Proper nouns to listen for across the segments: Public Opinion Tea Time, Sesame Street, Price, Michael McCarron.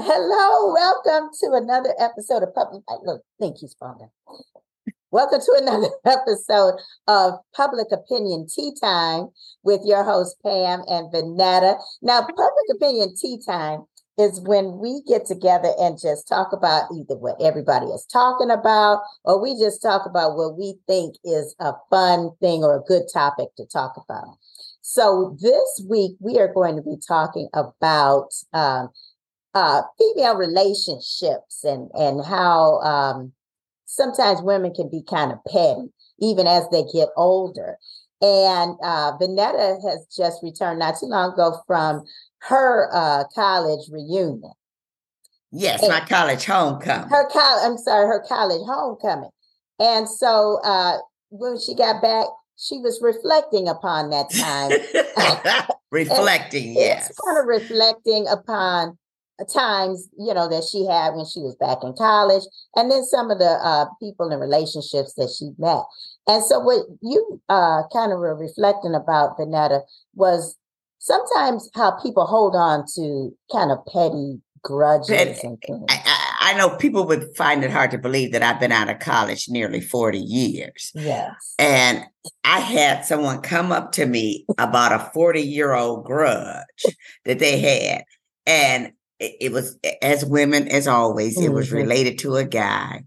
Hello, welcome to another episode of Public. Look, thank you, Spawner. Welcome to another episode of Public Opinion Tea Time with your host, Pam and Vanetta. Now, Public Opinion Tea Time is when we get together and just talk about either what everybody is talking about, or we just talk about what we think is a fun thing or a good topic to talk about. So this week, we are going to be talking about female relationships and how sometimes women can be kind of petty, even as they get older. And Vanetta has just returned not too long ago from her college reunion. Yes, and my college homecoming. Her college homecoming. And so when she got back, she was reflecting upon that time. Yes. It's kind of reflecting upon times, you know, that she had when she was back in college, and then some of the people and relationships that she met. And so what you kind of were reflecting about, Vanetta, was sometimes how people hold on to kind of petty grudges and things. I know people would find it hard to believe that I've been out of college nearly 40 years. Yes. And I had someone come up to me about a 40-year-old grudge that they had. And it was, as women, as always, it was related to a guy.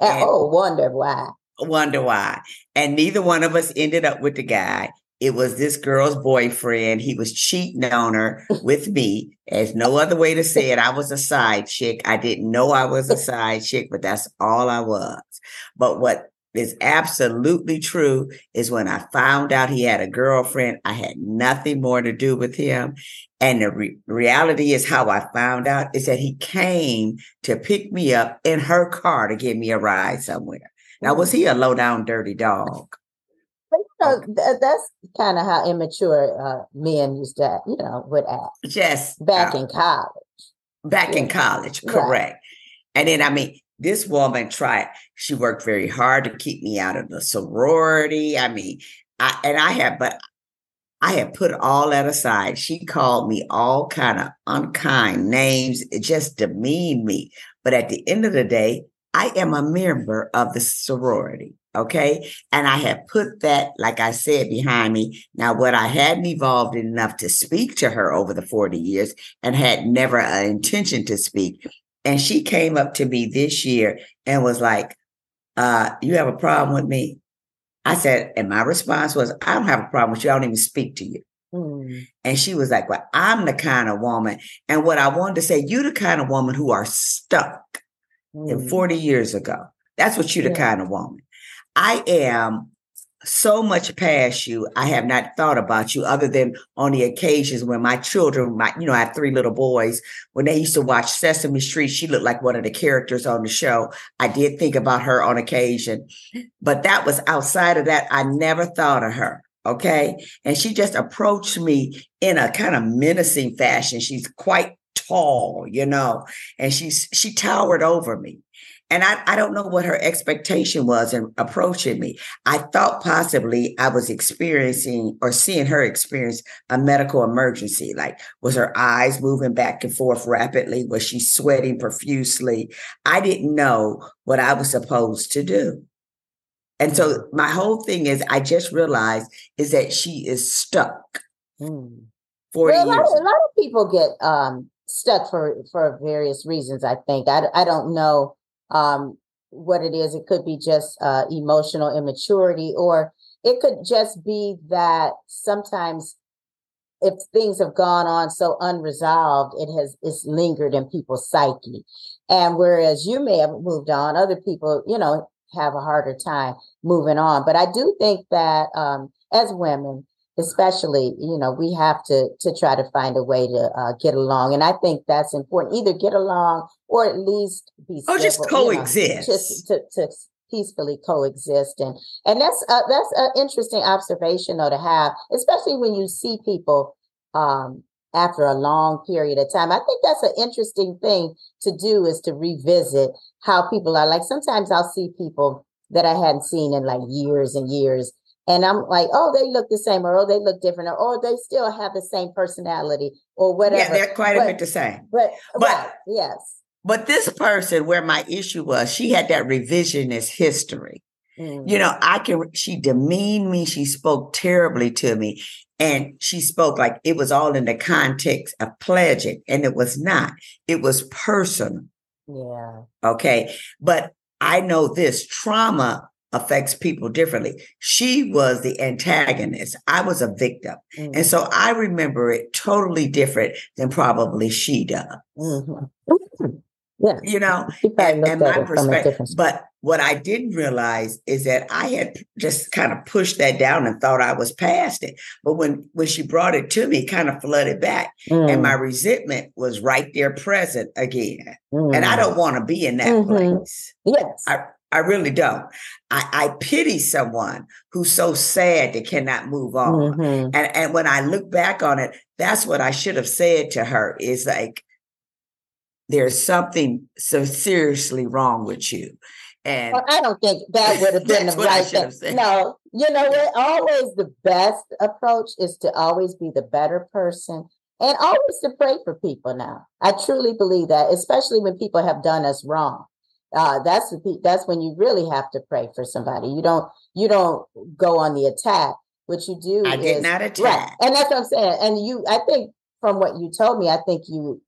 Wonder why. And neither one of us ended up with the guy. It was this girl's boyfriend. He was cheating on her with me. There's no other way to say it. I was a side chick. I didn't know I was a side chick, but that's all I was. But what is absolutely true is when I found out he had a girlfriend, I had nothing more to do with him. And the reality is, how I found out is that he came to pick me up in her car to give me a ride somewhere. Now, was he a low down dirty dog? But you know, that's kind of how immature men used to, you know, would act. Just back in college. In college, correct. Right. And then, I mean, this woman tried. She worked very hard to keep me out of the sorority. I mean, I had put all that aside. She called me all kind of unkind names. It just demeaned me. But at the end of the day, I am a member of the sorority, okay? And I had put that, like I said, behind me. Now, what I hadn't evolved enough to speak to her over the 40 years and had never an intention to speak. And she came up to me this year and was like, you have a problem with me? I said, and my response was, I don't have a problem with you. I don't even speak to you. Mm. And she was like, well, I'm the kind of woman. And what I wanted to say, you the kind of woman who are stuck in 40 years ago. That's what you the kind of woman. I am so much past you. I have not thought about you other than on the occasions when my children, I have three little boys. When they used to watch Sesame Street, she looked like one of the characters on the show. I did think about her on occasion, but that was outside of that. I never thought of her. Okay. And she just approached me in a kind of menacing fashion. She's quite tall, you know, and she towered over me. And I don't know what her expectation was in approaching me. I thought possibly I was experiencing or seeing her experience a medical emergency. Like, was her eyes moving back and forth rapidly? Was she sweating profusely? I didn't know what I was supposed to do. And so my whole thing is, I just realized is that she is stuck. 40 years. A lot of people get stuck for various reasons, I think. I don't know what it is. It could be just emotional immaturity, or it could just be that sometimes if things have gone on so unresolved, it's lingered in people's psyche. And whereas you may have moved on, other people, you know, have a harder time moving on. But I do think that as women, especially, you know, we have to try to find a way to get along. And I think that's important. Either get along or at least be civil, just coexist. You know, just to peacefully coexist. And that's an interesting observation, though, to have, especially when you see people after a long period of time. I think that's an interesting thing to do, is to revisit how people are. Like, sometimes I'll see people that I hadn't seen in like years and years. And I'm like, oh, they look the same, or oh, they look different, or oh, they still have the same personality, or whatever. Yeah, they're quite a bit the same. But right, yes. But this person, where my issue was, she had that revisionist history. Mm-hmm. You know, she demeaned me. She spoke terribly to me. And she spoke like it was all in the context of pledging. And it was not. It was personal. Yeah. Okay. But I know this trauma affects people differently. She was the antagonist. I was a victim. Mm-hmm. And so I remember it totally different than probably she does. Mm-hmm. Yeah. You know, and my perspective. But what I didn't realize is that I had just kind of pushed that down and thought I was past it. But when she brought it to me, it kind of flooded back. Mm. And my resentment was right there present again. Mm. And I don't want to be in that place. Yes. I really don't. I pity someone who's so sad they cannot move on. Mm-hmm. And when I look back on it, that's what I should have said to her is like, there's something so seriously wrong with you. And well, I don't think that would have been the right thing. No, you know what? Always the best approach is to always be the better person and always to pray for people now. I truly believe that, especially when people have done us wrong. That's when you really have to pray for somebody. You don't go on the attack. What you do I is did not attack. Right. And that's what I'm saying. And I think from what you told me, I think you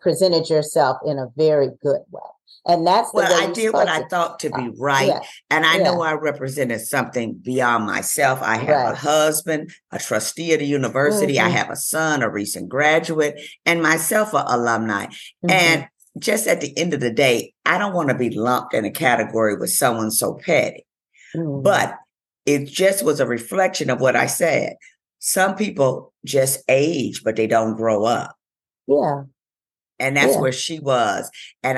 presented yourself in a very good way. And that's the way I did what I thought to be right. Yeah. And I know I represented something beyond myself. I have a husband, a trustee of the university. Mm-hmm. I have a son, a recent graduate, and myself, an alumni. Mm-hmm. And just at the end of the day, I don't want to be lumped in a category with someone so petty. Mm-hmm. But it just was a reflection of what I said. Some people just age, but they don't grow up. Yeah. And that's where she was. And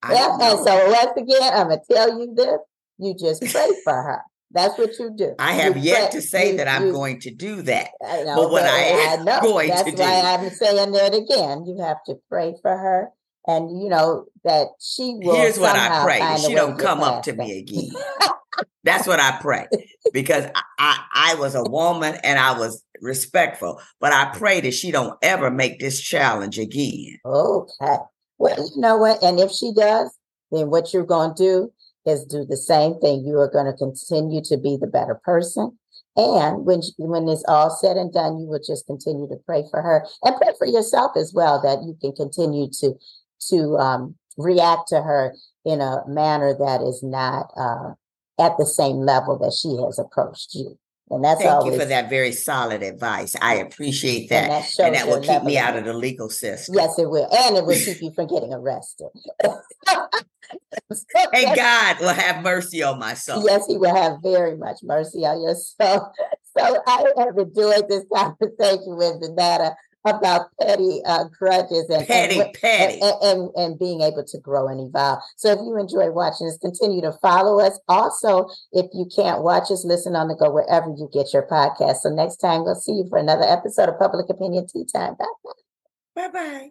and so once again, I'm going to tell you this. You just pray for her. That's what you do. I have yet to say that I'm going to do that. I know, but what I am going to do. That's why I'm saying that again. You have to pray for her. And, you know, that she will somehow. Here's what I pray. She don't come up to me again. That's what I pray. Because I was a woman and I was respectful. But I pray that she don't ever make this challenge again. Okay. Well, you know what? And if she does, then what you're going to do is do the same thing. You are going to continue to be the better person. And when it's all said and done, you will just continue to pray for her and pray for yourself as well, that you can continue to react to her in a manner that is not at the same level that she has approached you. And that's Thank you for that very solid advice. I appreciate that. And that will keep me out of the legal system. Yes, it will. And it will keep you from getting arrested. And God will have mercy on my soul. Yes, he will have very much mercy on your soul. So I have enjoyed this conversation with Danetta about petty grudges and being able to grow and evolve. So if you enjoy watching us, continue to follow us. Also, if you can't watch us, listen on the go wherever you get your podcast. So next time, we'll see you for another episode of Public Opinion Tea Time. Bye-bye. Bye-bye.